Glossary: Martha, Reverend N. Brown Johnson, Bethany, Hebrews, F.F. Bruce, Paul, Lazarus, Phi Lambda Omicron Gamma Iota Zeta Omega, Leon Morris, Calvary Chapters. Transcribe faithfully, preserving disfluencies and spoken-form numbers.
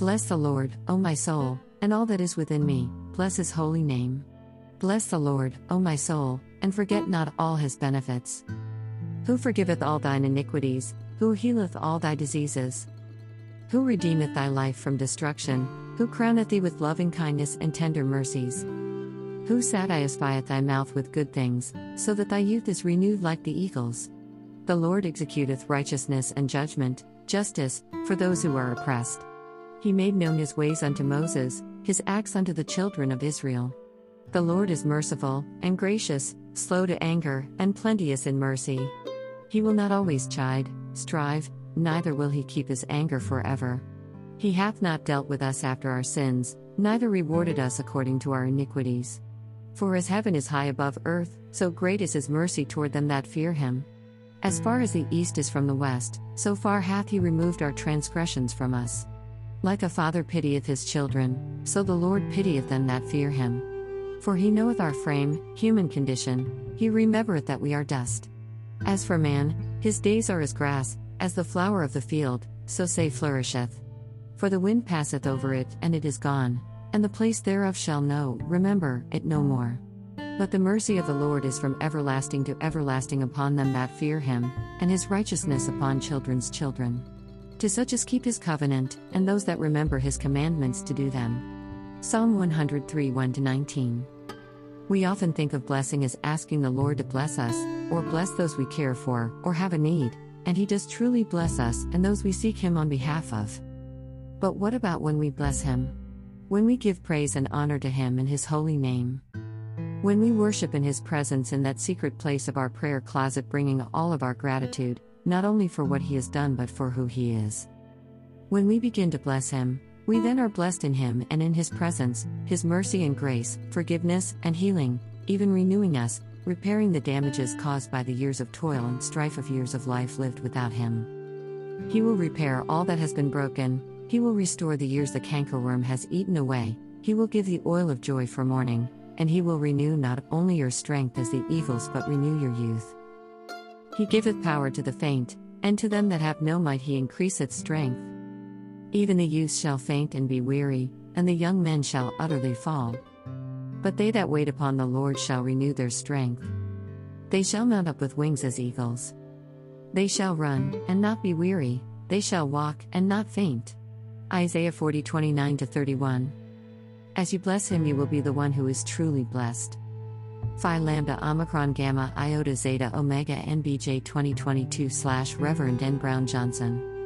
Bless the Lord, O my soul, and all that is within me, bless his holy name. Bless the Lord, O my soul, and forget not all his benefits. Who forgiveth all thine iniquities, who healeth all thy diseases. Who redeemeth thy life from destruction, who crowneth thee with loving kindness and tender mercies. Who satisfieth thy mouth with good things, so that thy youth is renewed like the eagles. The Lord executeth righteousness and judgment, justice, for those who are oppressed. He made known his ways unto Moses, his acts unto the children of Israel. The Lord is merciful, and gracious, slow to anger, and plenteous in mercy. He will not always chide, strive, neither will he keep his anger forever. He hath not dealt with us after our sins, neither rewarded us according to our iniquities. For as heaven is high above earth, so great is his mercy toward them that fear him. As far as the east is from the west, so far hath he removed our transgressions from us. Like a father pitieth his children, so the Lord pitieth them that fear him. For he knoweth our frame, human condition, he remembereth that we are dust. As for man, his days are as grass, as the flower of the field, so say flourisheth. For the wind passeth over it, and it is gone, and the place thereof shall know, remember, it no more. But the mercy of the Lord is from everlasting to everlasting upon them that fear him, and his righteousness upon children's children. To such as keep his covenant, and those that remember his commandments to do them. Psalm one hundred three, one to nineteen. We often think of blessing as asking the Lord to bless us, or bless those we care for, or have a need, and He does truly bless us and those we seek Him on behalf of. But what about when we bless Him? When we give praise and honor to Him in His holy name? When we worship in His presence in that secret place of our prayer closet, bringing all of our gratitude, not only for what He has done but for who He is. When we begin to bless Him, we then are blessed in Him and in His presence, His mercy and grace, forgiveness and healing, even renewing us, repairing the damages caused by the years of toil and strife of years of life lived without Him. He will repair all that has been broken, He will restore the years the cankerworm has eaten away, He will give the oil of joy for mourning, and He will renew not only your strength as the eagles but renew your youth. He giveth power to the faint, and to them that have no might He increaseth strength. Even the youth shall faint and be weary, and the young men shall utterly fall. But they that wait upon the Lord shall renew their strength. They shall mount up with wings as eagles. They shall run, and not be weary, they shall walk, and not faint. Isaiah forty, twenty-nine to thirty-one. As you bless Him, you will be the one who is truly blessed. Phi Lambda Omicron Gamma Iota Zeta Omega N B J twenty twenty-two slash Reverend N. Brown Johnson.